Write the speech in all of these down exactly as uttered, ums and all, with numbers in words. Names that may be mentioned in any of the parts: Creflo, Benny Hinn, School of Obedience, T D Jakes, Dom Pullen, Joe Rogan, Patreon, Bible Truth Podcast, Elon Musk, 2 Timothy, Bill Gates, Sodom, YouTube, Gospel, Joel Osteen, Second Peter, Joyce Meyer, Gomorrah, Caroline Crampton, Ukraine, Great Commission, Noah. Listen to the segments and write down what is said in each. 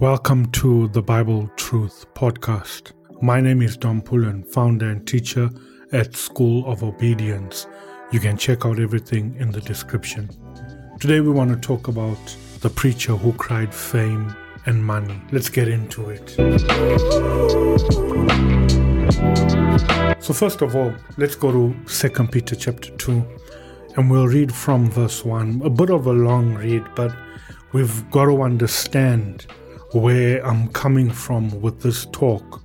Welcome to the Bible Truth Podcast. My name is Dom Pullen, founder and teacher at School of Obedience. You can check out everything in the description. Today we want to talk about the preacher who cried fame and money. Let's get into it. So first of all, let's go to Second Peter chapter two, and we'll read from verse one. A bit of a long read, but we've got to understand where I'm coming from with this talk.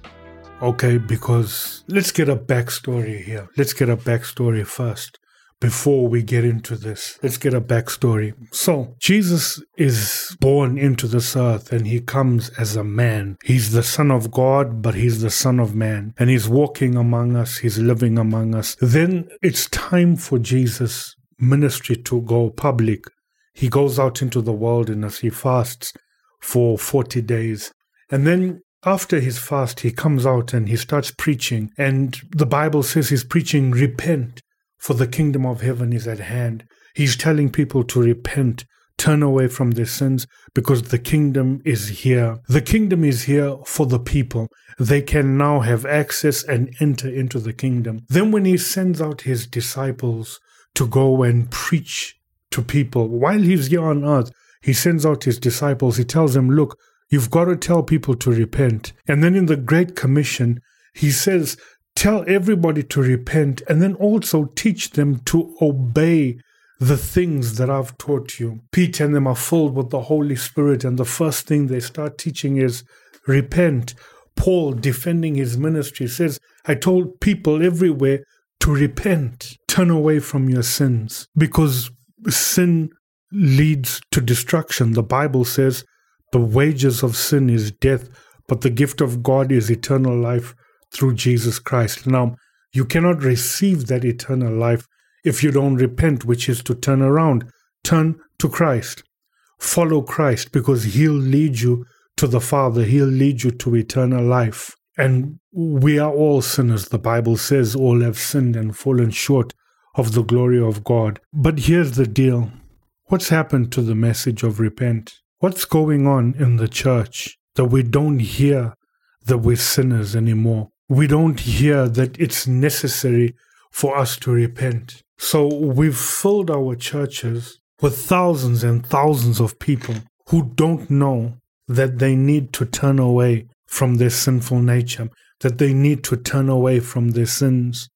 Okay, because let's get a backstory here. Let's get a backstory first before we get into this. Let's get a backstory. So Jesus is born into this earth and he comes as a man. He's the Son of God, but he's the Son of Man. And he's walking among us. He's living among us. Then it's time for Jesus' ministry to go public. He goes out into the wilderness. He fasts for forty days. And then after his fast, he comes out and he starts preaching. And the Bible says he's preaching, repent, for the kingdom of heaven is at hand. He's telling people to repent, turn away from their sins, because the kingdom is here. The kingdom is here for the people. They can now have access and enter into the kingdom. Then when he sends out his disciples to go and preach to people, while he's here on earth, he sends out his disciples. He tells them, look, you've got to tell people to repent. And then in the Great Commission, he says, tell everybody to repent and then also teach them to obey the things that I've taught you. Peter and them are filled with the Holy Spirit, and the first thing they start teaching is repent. Paul, defending his ministry, says, I told people everywhere to repent, turn away from your sins, because sin leads to destruction. The Bible says the wages of sin is death, but the gift of God is eternal life through Jesus Christ. Now, you cannot receive that eternal life if you don't repent, which is to turn around. Turn to Christ. Follow Christ, because he'll lead you to the Father. He'll lead you to eternal life. And we are all sinners. The Bible says all have sinned and fallen short of the glory of God. But here's the deal. What's happened to the message of repent? What's going on in the church that we don't hear that we're sinners anymore? We don't hear that it's necessary for us to repent. So we've filled our churches with thousands and thousands of people who don't know that they need to turn away from their sinful nature, that they need to turn away from their sins.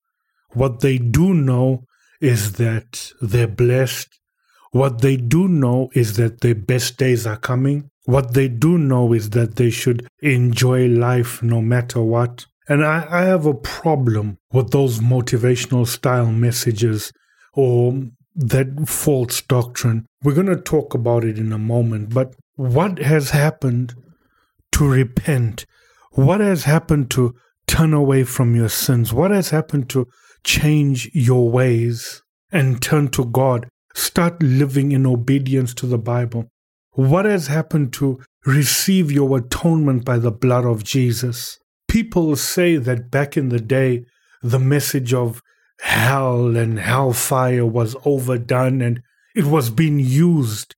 What they do know is that they're blessed. What they do know is that their best days are coming. What they do know is that they should enjoy life no matter what. And I, I have a problem with those motivational style messages or that false doctrine. We're going to talk about it in a moment. But what has happened to repent? What has happened to turn away from your sins? What has happened to change your ways and turn to God? Start living in obedience to the Bible. What has happened to receive your atonement by the blood of Jesus? People say that back in the day, the message of hell and hellfire was overdone and it was being used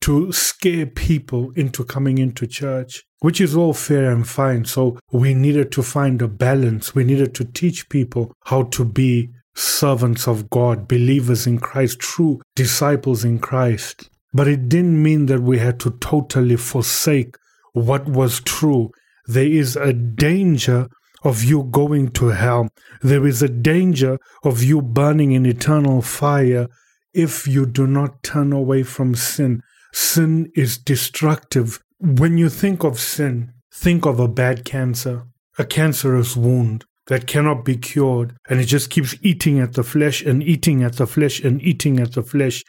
to scare people into coming into church, which is all fair and fine. So we needed to find a balance. We needed to teach people how to be servants of God, believers in Christ, true disciples in Christ. But it didn't mean that we had to totally forsake what was true. There is a danger of you going to hell. There is a danger of you burning in eternal fire if you do not turn away from sin. Sin is destructive. When you think of sin, think of a bad cancer, a cancerous wound that cannot be cured, and it just keeps eating at the flesh and eating at the flesh and eating at the flesh.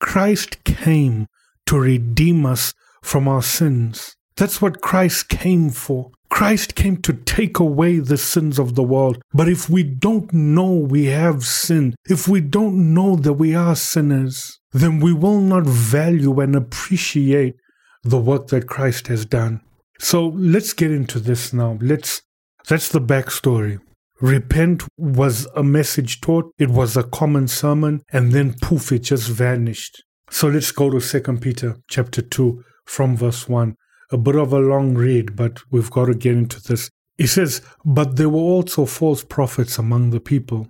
Christ came to redeem us from our sins. That's what Christ came for. Christ came to take away the sins of the world. But if we don't know we have sin, if we don't know that we are sinners, then we will not value and appreciate the work that Christ has done. So let's get into this now. Let's That's the backstory. Repent was a message taught. It was a common sermon. And then poof, it just vanished. So let's go to Second Peter chapter two from verse one. a bit of a long read, but we've got to get into this. He says, but there were also false prophets among the people,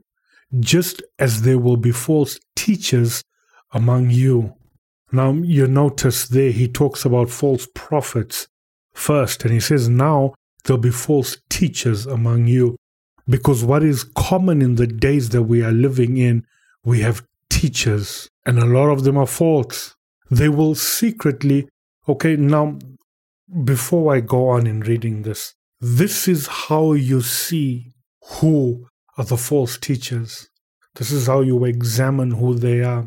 just as there will be false teachers among you. Now, you notice there he talks about false prophets first, and he says, now there'll be false teachers among you, because what is common in the days that we are living in, we have teachers, and a lot of them are false. They will secretly, okay, now, before I go on in reading this, this is how you see who are the false teachers. This is how you examine who they are.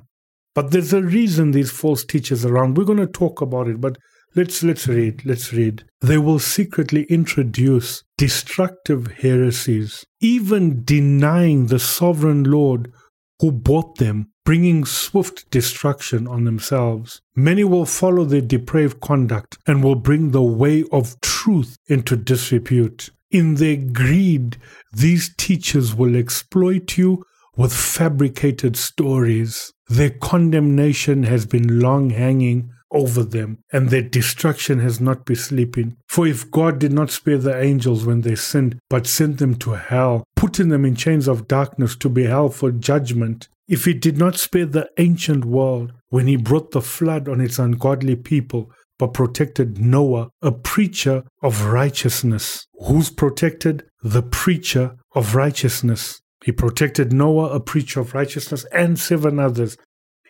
But there's a reason these false teachers are around. We're going to talk about it, but let's let's read. Let's read. They will secretly introduce destructive heresies, even denying the sovereign Lord who bought them, bringing swift destruction on themselves. Many will follow their depraved conduct and will bring the way of truth into disrepute. In their greed, these teachers will exploit you with fabricated stories. Their condemnation has been long hanging over them, and their destruction has not been sleeping. For if God did not spare the angels when they sinned, but sent them to hell, putting them in chains of darkness to be held for judgment, if he did not spare the ancient world when he brought the flood on its ungodly people, but protected Noah, a preacher of righteousness. Who's protected? The preacher of righteousness. He protected Noah, a preacher of righteousness, and seven others.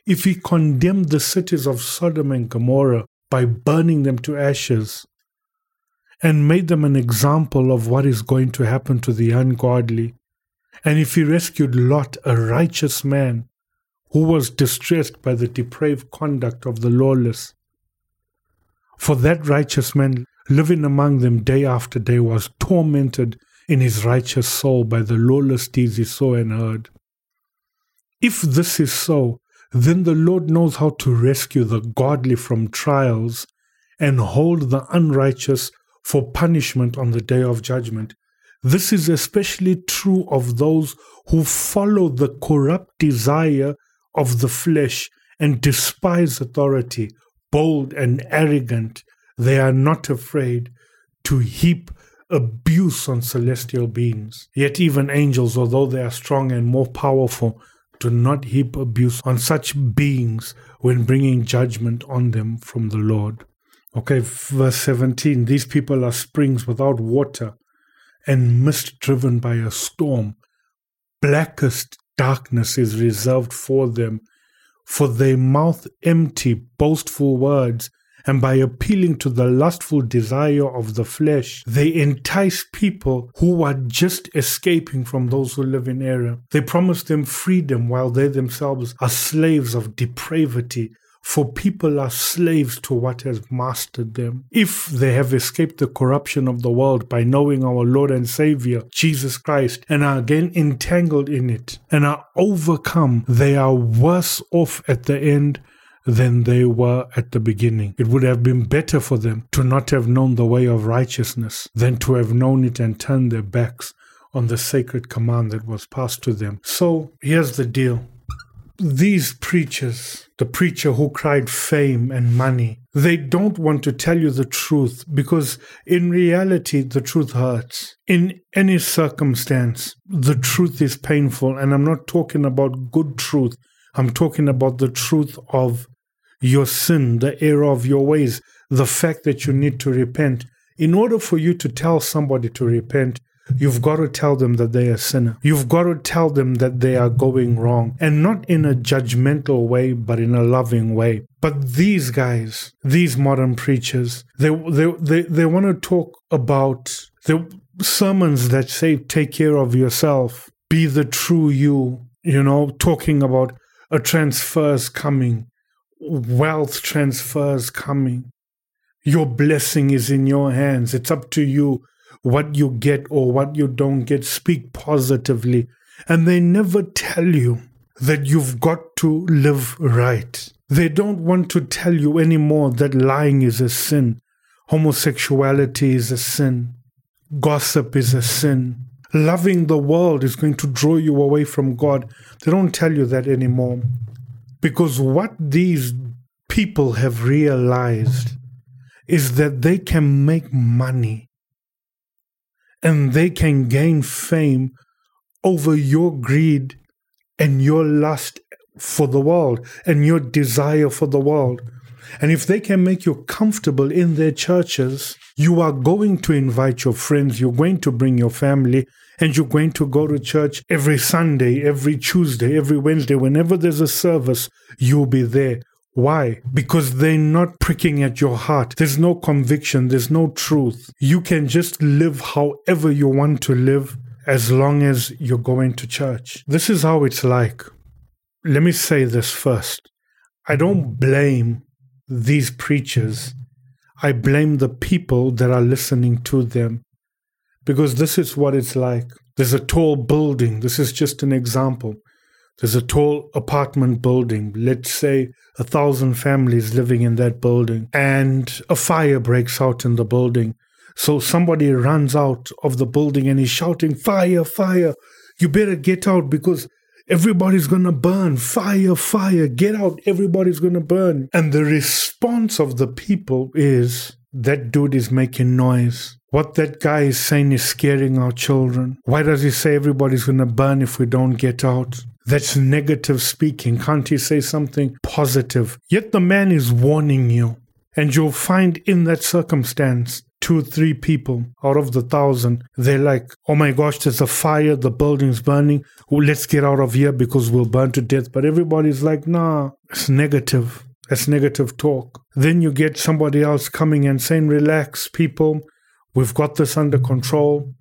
If he condemned the cities of Sodom and Gomorrah by burning them to ashes and made them an example of what is going to happen to the ungodly, and if he rescued Lot, a righteous man, who was distressed by the depraved conduct of the lawless, for that righteous man living among them day after day was tormented in his righteous soul by the lawless deeds he saw and heard. If this is so, then the Lord knows how to rescue the godly from trials and hold the unrighteous for punishment on the day of judgment. This is especially true of those who follow the corrupt desire of the flesh and despise authority. Bold and arrogant, they are not afraid to heap abuse on celestial beings. Yet even angels, although they are strong and more powerful, do not heap abuse on such beings when bringing judgment on them from the Lord. Okay, verse seventeen. These people are springs without water and mist driven by a storm. Blackest darkness is reserved for them. For they mouth empty, boastful words, and by appealing to the lustful desire of the flesh, they entice people who are just escaping from those who live in error. They promise them freedom while they themselves are slaves of depravity, for people are slaves to what has mastered them. If they have escaped the corruption of the world by knowing our Lord and Savior, Jesus Christ, and are again entangled in it and are overcome, they are worse off at the end than they were at the beginning. It would have been better for them to not have known the way of righteousness than to have known it and turned their backs on the sacred command that was passed to them. So here's the deal. These preachers, the preacher who cried fame and money, they don't want to tell you the truth because in reality, the truth hurts. In any circumstance, the truth is painful, and I'm not talking about good truth. I'm talking about the truth of your sin, the error of your ways, the fact that you need to repent. In order for you to tell somebody to repent, you've got to tell them that they are a sinner. You've got to tell them that they are going wrong, and not in a judgmental way, but in a loving way. But these guys, these modern preachers, they they they, they want to talk about the sermons that say, take care of yourself, be the true you, you know, talking about a transfer's coming, wealth transfer's coming. Your blessing is in your hands. It's up to you what you get or what you don't get. Speak positively. And they never tell you that you've got to live right. They don't want to tell you anymore that lying is a sin. Homosexuality is a sin. Gossip is a sin. Loving the world is going to draw you away from God. They don't tell you that anymore. Because what these people have realized is that they can make money and they can gain fame over your greed and your lust for the world and your desire for the world. And if they can make you comfortable in their churches, you are going to invite your friends, you're going to bring your family, and you're going to go to church every Sunday, every Tuesday, every Wednesday. Whenever there's a service, you'll be there. Why? Because they're not pricking at your heart. There's no conviction. There's no truth. You can just live however you want to live as long as you're going to church. This is how it's like. Let me say this first. I don't blame these preachers. I blame the people that are listening to them, because this is what it's like. There's a tall building. This is just an example. There's a tall apartment building, let's say a thousand families living in that building, and a fire breaks out in the building. So somebody runs out of the building and is shouting, "Fire, fire, you better get out because everybody's going to burn. Fire, fire, get out, everybody's going to burn." And the response of the people is, "That dude is making noise. What that guy is saying is scaring our children. Why does he say everybody's going to burn if we don't get out? That's negative speaking. Can't he say something positive?" Yet the man is warning you. And you'll find in that circumstance, two or three people out of the thousand, they're like, "Oh my gosh, there's a fire, the building's burning. Oh, let's get out of here because we'll burn to death." But everybody's like, "Nah, it's negative. That's negative talk." Then you get somebody else coming and saying, "Relax, people. We've got this under control.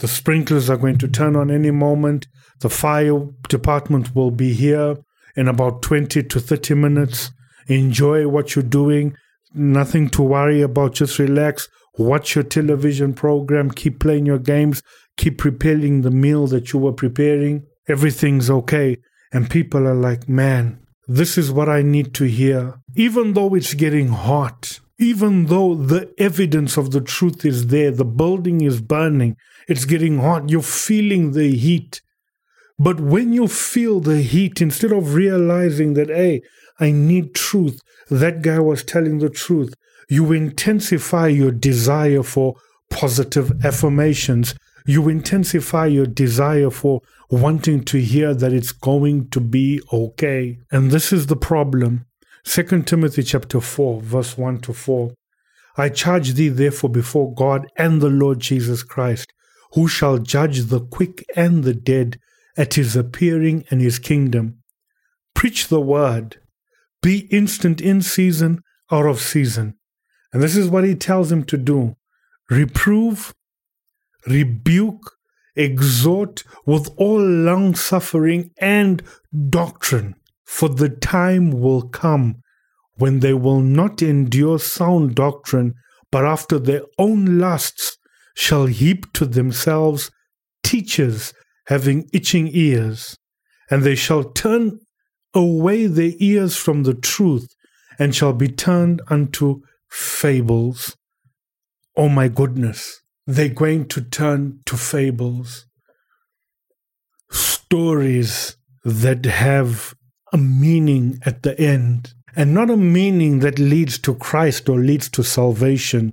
The sprinklers are going to turn on any moment. The fire department will be here in about twenty to thirty minutes. Enjoy what you're doing. Nothing to worry about. Just relax. Watch your television program. Keep playing your games. Keep preparing the meal that you were preparing. Everything's okay." And people are like, "Man, this is what I need to hear." Even though it's getting hot, even though the evidence of the truth is there, the building is burning, it's getting hot, you're feeling the heat. But when you feel the heat, instead of realizing that, hey, I need truth, that guy was telling the truth, you intensify your desire for positive affirmations. You intensify your desire for wanting to hear that it's going to be okay. And this is the problem. Second Timothy chapter four, verse one to four. "I charge thee therefore before God and the Lord Jesus Christ, who shall judge the quick and the dead at his appearing and his kingdom. Preach the word, be instant in season, out of season." And this is what he tells him to do. "Reprove, rebuke, exhort with all long suffering and doctrine. For the time will come when they will not endure sound doctrine, but after their own lusts shall heap to themselves teachers having itching ears, and they shall turn away their ears from the truth and shall be turned unto fables." Oh my goodness, they're going to turn to fables. Stories that have a meaning at the end, and not a meaning that leads to Christ or leads to salvation,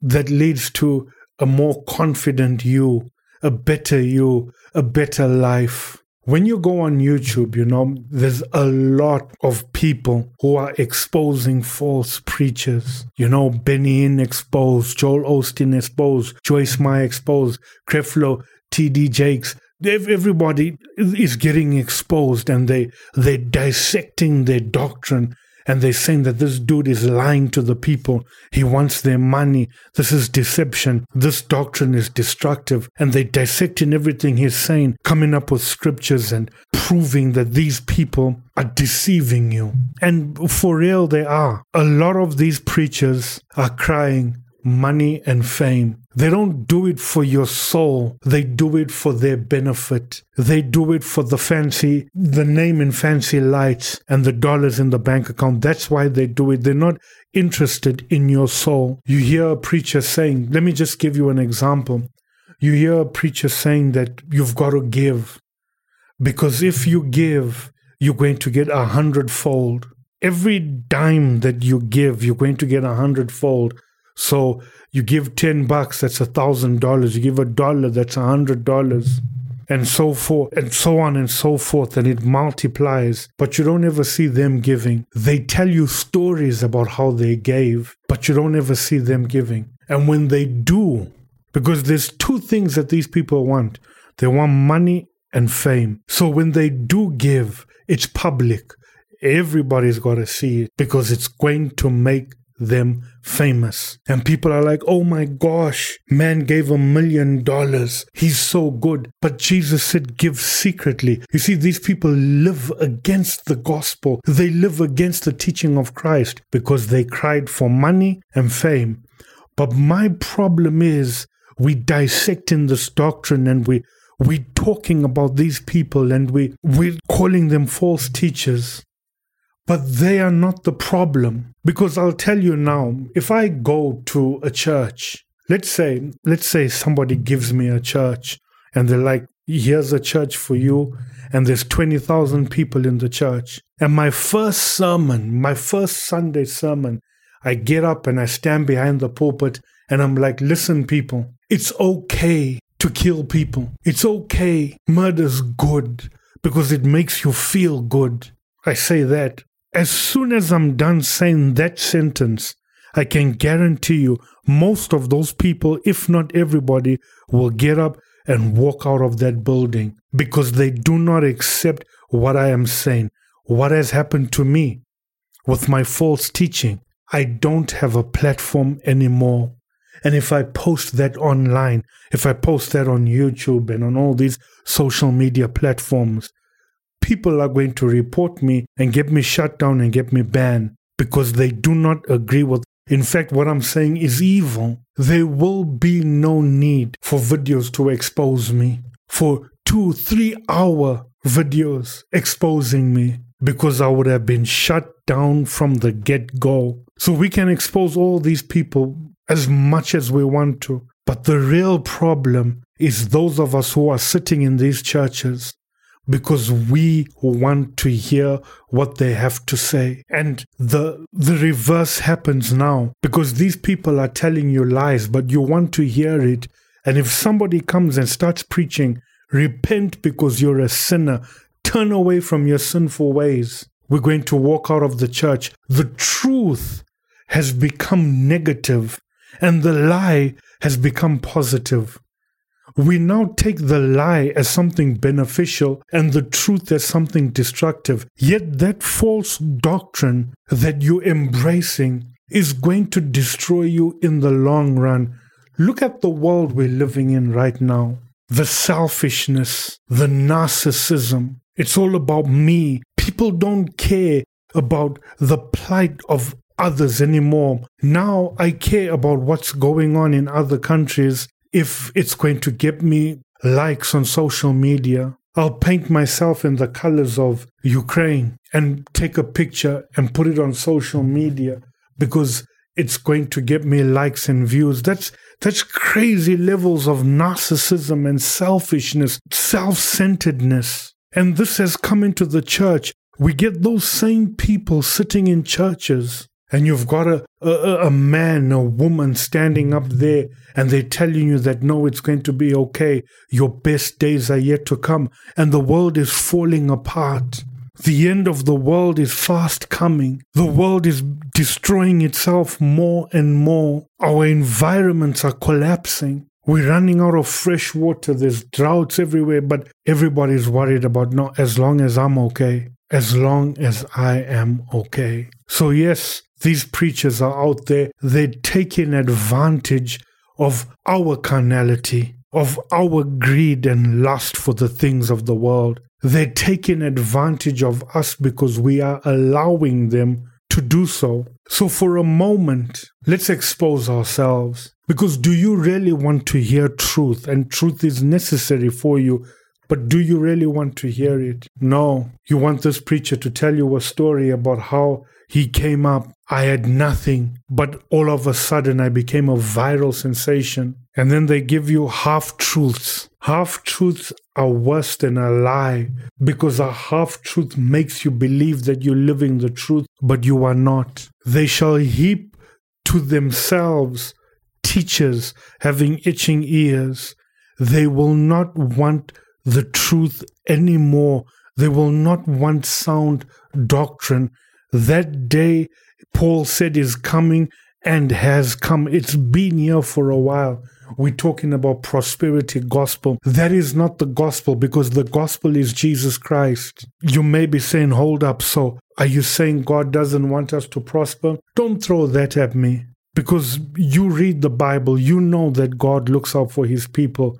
that leads to a more confident you, a better you, a better life. When you go on YouTube, you know, there's a lot of people who are exposing false preachers. You know, Benny Hinn exposed, Joel Osteen exposed, Joyce Meyer exposed, Creflo, T D Jakes. Everybody is getting exposed, and they, they're dissecting their doctrine, and they're saying that this dude is lying to the people. He wants their money. This is deception. This doctrine is destructive. And they're dissecting everything he's saying, coming up with scriptures and proving that these people are deceiving you. And for real, they are. A lot of these preachers are crying money and fame. They don't do it for your soul. They do it for their benefit. They do it for the fancy, the name in fancy lights and the dollars in the bank account. That's why they do it. They're not interested in your soul. You hear a preacher saying, let me just give you an example. You hear a preacher saying that you've got to give, because if you give, you're going to get a hundredfold. every dime that you give, you're going to get a hundredfold. So you give ten bucks, that's a thousand dollars. You give a dollar, that's a hundred dollars. And so forth, and so on and so forth, and it multiplies. But you don't ever see them giving. They tell you stories about how they gave, but you don't ever see them giving. And when they do, because there's two things that these people want. They want money and fame. So when they do give, it's public. Everybody's got to see it because it's going to make them famous. And people are like, oh my gosh, man gave a million dollars. He's so good. But Jesus said, give secretly. You see, these people live against the gospel. They live against the teaching of Christ because they cried for money and fame. But my problem is we dissecting this doctrine and we we talking about these people and we, we're calling them false teachers. But they are not the problem. Because I'll tell you now, if I go to a church, let's say, let's say somebody gives me a church and they're like, here's a church for you, and there's twenty thousand people in the church. And my first sermon, my first Sunday sermon, I get up and I stand behind the pulpit and I'm like, listen, people, it's okay to kill people. It's okay. Murder's good because it makes you feel good. I say that. As soon as I'm done saying that sentence, I can guarantee you most of those people, if not everybody, will get up and walk out of that building because they do not accept what I am saying. What has happened to me with my false teaching? I don't have a platform anymore. And if I post that online, if I post that on YouTube and on all these social media platforms, people are going to report me and get me shut down and get me banned because they do not agree with. In fact, what I'm saying is evil. There will be no need for videos to expose me, for two, three hour videos exposing me because I would have been shut down from the get-go. So we can expose all these people as much as we want to. But the real problem is those of us who are sitting in these churches because we want to hear what they have to say. And the the reverse happens now because these people are telling you lies, but you want to hear it. And if somebody comes and starts preaching, repent because you're a sinner, turn away from your sinful ways, we're going to walk out of the church. The truth has become negative and the lie has become positive. We now take the lie as something beneficial and the truth as something destructive. Yet that false doctrine that you're embracing is going to destroy you in the long run. Look at the world we're living in right now. The selfishness, the narcissism. It's all about me. People don't care about the plight of others anymore. Now I care about what's going on in other countries. If it's going to get me likes on social media, I'll paint myself in the colors of Ukraine and take a picture and put it on social media because it's going to get me likes and views. That's that's crazy levels of narcissism and selfishness, self-centeredness. And this has come into the church. We get those same people sitting in churches. And you've got a, a a man, a woman standing up there and they're telling you that, no, it's going to be okay. Your best days are yet to come. And the world is falling apart. The end of the world is fast coming. The world is destroying itself more and more. Our environments are collapsing. We're running out of fresh water. There's droughts everywhere, but everybody's worried about, no, as long as I'm okay, as long as I am okay. So yes, these preachers are out there. They're taking advantage of our carnality, of our greed and lust for the things of the world. They're taking advantage of us because we are allowing them to do so. So for a moment, let's expose ourselves. Because do you really want to hear truth? And truth is necessary for you. But do you really want to hear it? No. You want this preacher to tell you a story about how he came up, I had nothing, but all of a sudden I became a viral sensation. And then they give you half-truths, half-truths are worse than a lie, because a half-truth makes you believe that you're living the truth, but you are not. They shall heap to themselves teachers having itching ears. They will not want the truth anymore. They will not want sound doctrine. That day, Paul said, is coming and has come. It's been here for a while. We're talking about prosperity gospel. That is not the gospel, because the gospel is Jesus Christ. You may be saying, hold up, so are you saying God doesn't want us to prosper? Don't throw that at me, because you read the Bible, you know that God looks out for his people.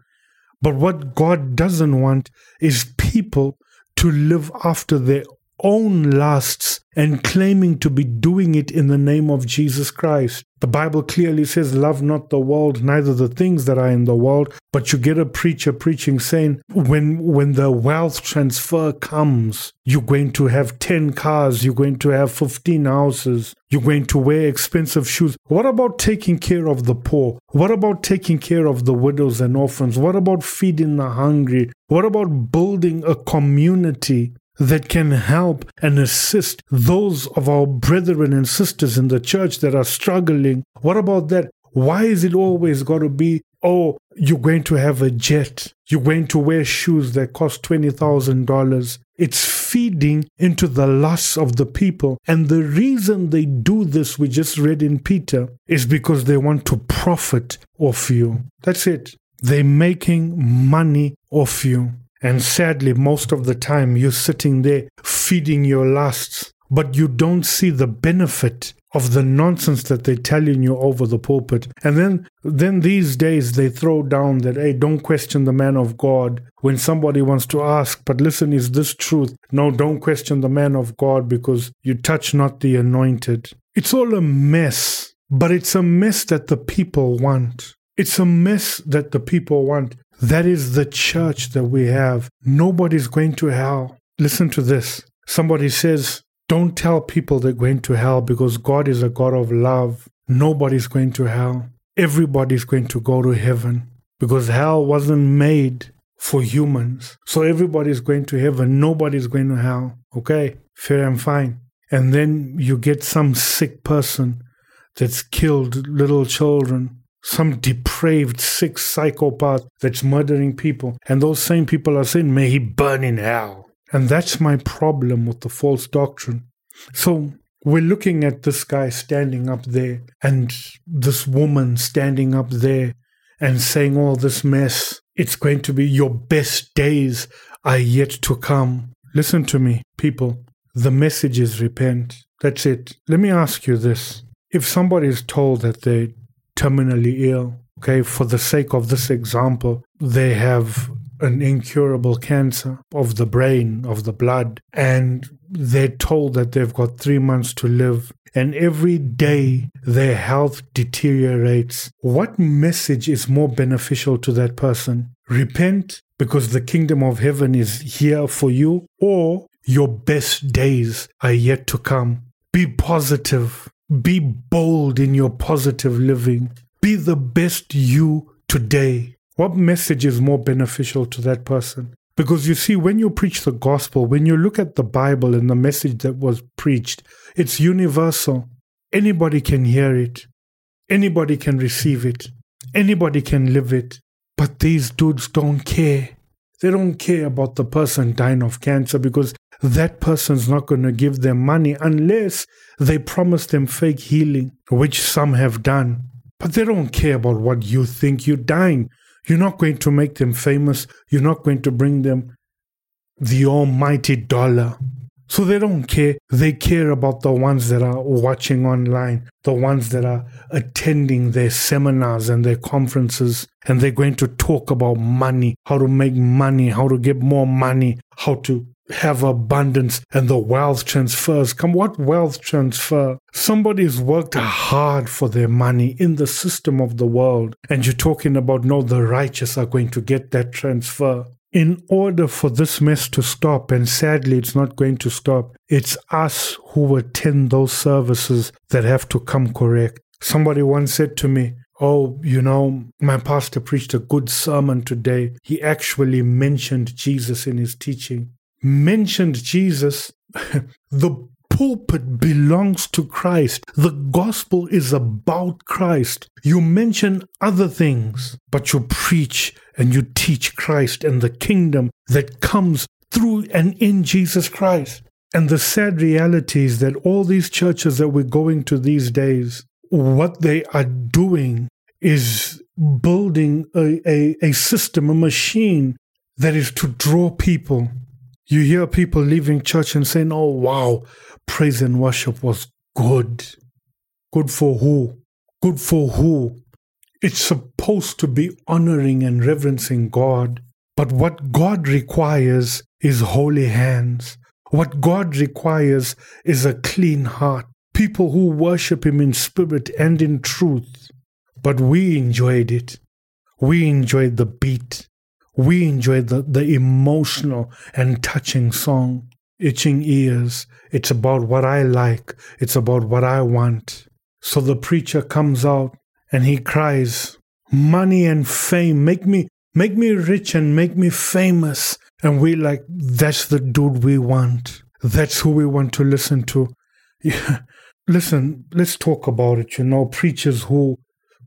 But what God doesn't want is people to live after their own lusts and claiming to be doing it in the name of Jesus Christ. The Bible clearly says, love not the world, neither the things that are in the world. But you get a preacher preaching saying, when when the wealth transfer comes, you're going to have ten cars, you're going to have fifteen houses, you're going to wear expensive shoes. What about taking care of the poor? What about taking care of the widows and orphans? What about feeding the hungry? What about building a community that can help and assist those of our brethren and sisters in the church that are struggling? What about that? Why is it always got to be, oh, you're going to have a jet, you're going to wear shoes that cost twenty thousand dollars? It's feeding into the lusts of the people. And the reason they do this, we just read in Peter, is because they want to profit off you. That's it. They're making money off you. And sadly, most of the time, you're sitting there feeding your lusts, but you don't see the benefit of the nonsense that they're telling you over the pulpit. And then then these days, they throw down that, hey, don't question the man of God when somebody wants to ask, but listen, is this truth? No, don't question the man of God because you touch not the anointed. It's all a mess, but it's a mess that the people want. It's a mess that the people want. That is the church that we have. Nobody's going to hell. Listen to this. Somebody says, don't tell people they're going to hell because God is a God of love. Nobody's going to hell. Everybody's going to go to heaven because hell wasn't made for humans. So everybody's going to heaven. Nobody's going to hell. Okay, fair and fine. And then you get some sick person that's killed little children. Some depraved, sick psychopath that's murdering people. And those same people are saying, may he burn in hell. And that's my problem with the false doctrine. So we're looking at this guy standing up there and this woman standing up there and saying all this mess. It's going to be your best days are yet to come. Listen to me, people. The message is repent. That's it. Let me ask you this. If somebody is told that they terminally ill, okay, for the sake of this example, they have an incurable cancer of the brain, of the blood, and they're told that they've got three months to live, and every day their health deteriorates. What message is more beneficial to that person? Repent, because the kingdom of heaven is here for you, or your best days are yet to come. Be positive. Be bold in your positive living. Be the best you today. What message is more beneficial to that person? Because you see, when you preach the gospel, when you look at the Bible and the message that was preached, it's universal. Anybody can hear it. Anybody can receive it. Anybody can live it. But these dudes don't care. They don't care about the person dying of cancer because that person's not going to give them money unless they promise them fake healing, which some have done. But they don't care about what you think you're dying. You're not going to make them famous. You're not going to bring them the almighty dollar. So they don't care. They care about the ones that are watching online, the ones that are attending their seminars and their conferences, and they're going to talk about money, how to make money, how to get more money, how to have abundance, and the wealth transfers come. What wealth transfer? Somebody's worked hard for their money in the system of the world, and you're talking about, no, the righteous are going to get that transfer. In order for this mess to stop, and sadly it's not going to stop, it's us who attend those services that have to come correct. Somebody once said to me, oh, you know, my pastor preached a good sermon today. He actually mentioned Jesus in his teaching. Mentioned Jesus. The pulpit belongs to Christ. The gospel is about Christ. You mention other things, but you preach and you teach Christ and the kingdom that comes through and in Jesus Christ. And the sad reality is that all these churches that we're going to these days, what they are doing is building a, a, a system, a machine that is to draw people. You hear people leaving church and saying, oh, wow, praise and worship was good. Good for who? Good for who? It's supposed to be honoring and reverencing God. But what God requires is holy hands. What God requires is a clean heart. People who worship Him in spirit and in truth. But we enjoyed it. We enjoyed the beat. We enjoyed the, the emotional and touching song, itching ears. It's about what I like. It's about what I want. So the preacher comes out and he cries, money and fame, make me, make me rich and make me famous. And we're like, that's the dude we want. That's who we want to listen to. Yeah. Listen, let's talk about it. You know, preachers who,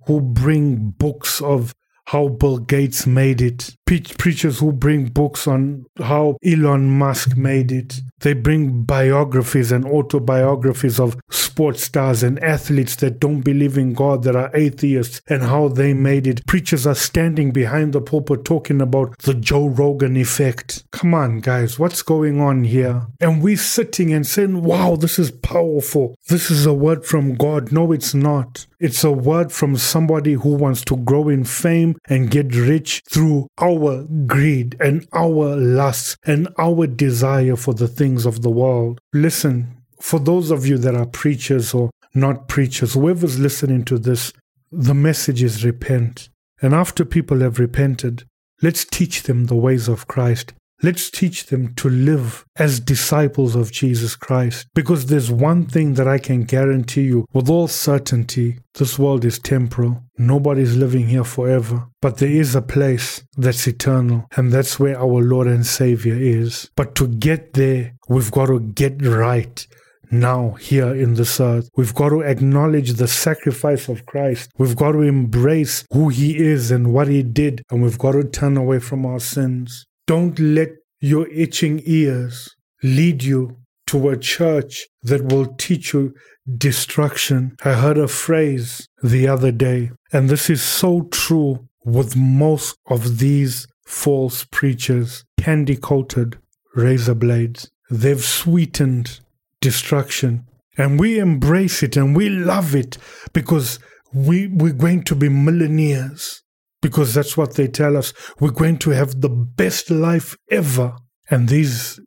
who bring books of how Bill Gates made it. Pre- preachers who bring books on how Elon Musk made it. They bring biographies and autobiographies of sports stars and athletes that don't believe in God, that are atheists, and how they made it. Preachers are standing behind the pulpit talking about the Joe Rogan effect. Come on, guys, what's going on here? And we're sitting and saying, wow, this is powerful. This is a word from God. No, it's not. It's a word from somebody who wants to grow in fame and get rich through our greed and our lusts and our desire for the things of the world. Listen, for those of you that are preachers or not preachers, whoever's listening to this, the message is repent. And after people have repented, let's teach them the ways of Christ. Let's teach them to live as disciples of Jesus Christ. Because there's one thing that I can guarantee you with all certainty. This world is temporal. Nobody's living here forever. But there is a place that's eternal. And that's where our Lord and Savior is. But to get there, we've got to get right now here in this earth. We've got to acknowledge the sacrifice of Christ. We've got to embrace who He is and what He did. And we've got to turn away from our sins. Don't let your itching ears lead you to a church that will teach you destruction. I heard a phrase the other day, and this is so true with most of these false preachers. Candy-coated razor blades. They've sweetened destruction. And we embrace it and we love it because we, we're going to be millionaires. Because that's what they tell us. We're going to have the best life ever. And these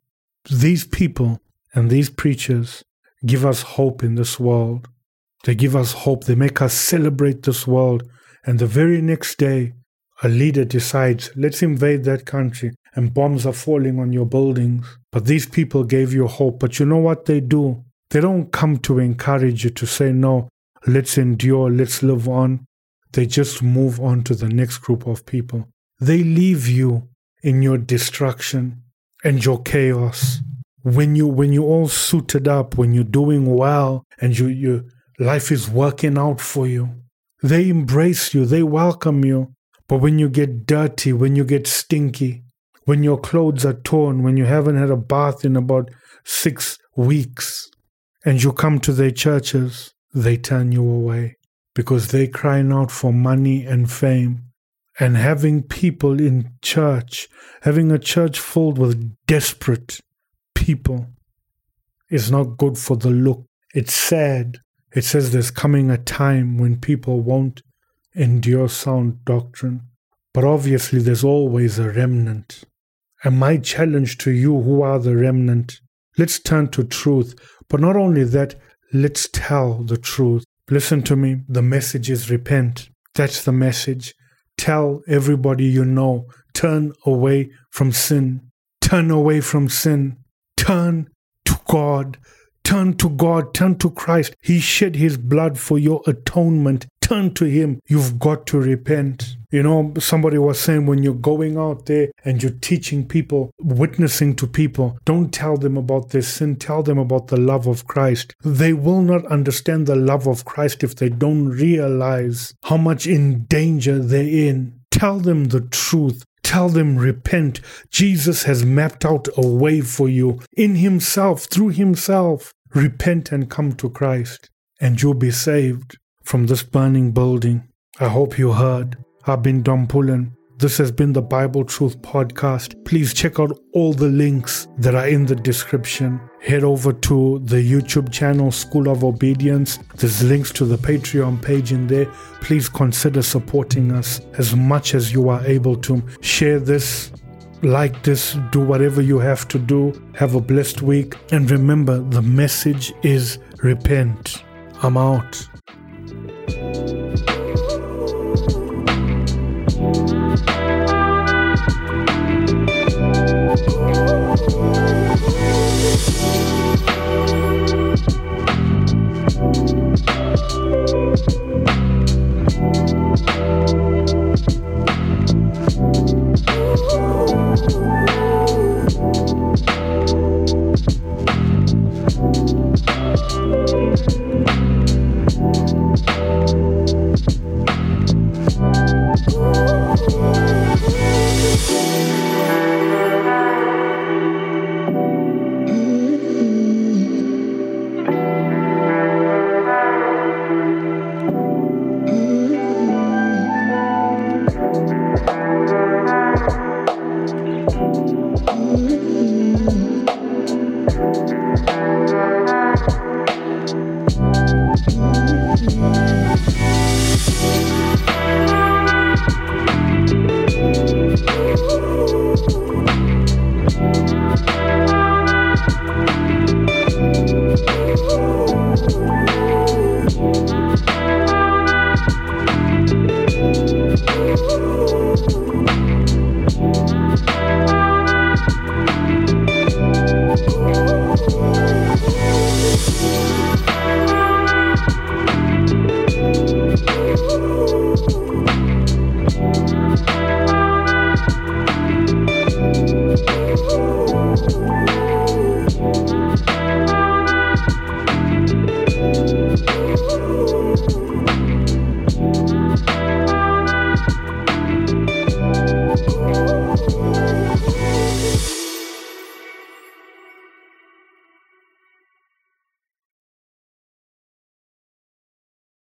these people and these preachers give us hope in this world. They give us hope. They make us celebrate this world. And the very next day, a leader decides, let's invade that country. And bombs are falling on your buildings. But these people gave you hope. But you know what they do? They don't come to encourage you to say, no, let's endure, let's live on. They just move on to the next group of people. They leave you in your destruction and your chaos. When you when you're all suited up, when you're doing well, and you your life is working out for you, they embrace you, they welcome you. But when you get dirty, when you get stinky, when your clothes are torn, when you haven't had a bath in about six weeks, and you come to their churches, they turn you away. Because they're crying out for money and fame. And having people in church, having a church filled with desperate people, is not good for the look. It's sad. It says there's coming a time when people won't endure sound doctrine. But obviously there's always a remnant. And my challenge to you who are the remnant, let's turn to truth. But not only that, let's tell the truth. Listen to me. The message is repent. That's the message. Tell everybody you know. Turn away from sin. Turn away from sin. Turn to God. Turn to God. Turn to Christ. He shed His blood for your atonement. turn to him, you've got to repent. You know, somebody was saying when you're going out there and you're teaching people, witnessing to people, don't tell them about their sin, tell them about the love of Christ. They will not understand the love of Christ if they don't realize how much in danger they're in. Tell them the truth. Tell them, repent. Jesus has mapped out a way for you in himself, through himself. Repent and come to Christ, and you'll be saved from this burning building. I hope you heard. I've been Dom Pullen. This has been the Bible Truth Podcast. Please check out all the links that are in the description. Head over to the YouTube channel, School of Obedience. There's links to the Patreon page in there. Please consider supporting us as much as you are able to. Share this, like this, do whatever you have to do. Have a blessed week. And remember, the message is repent. I'm out.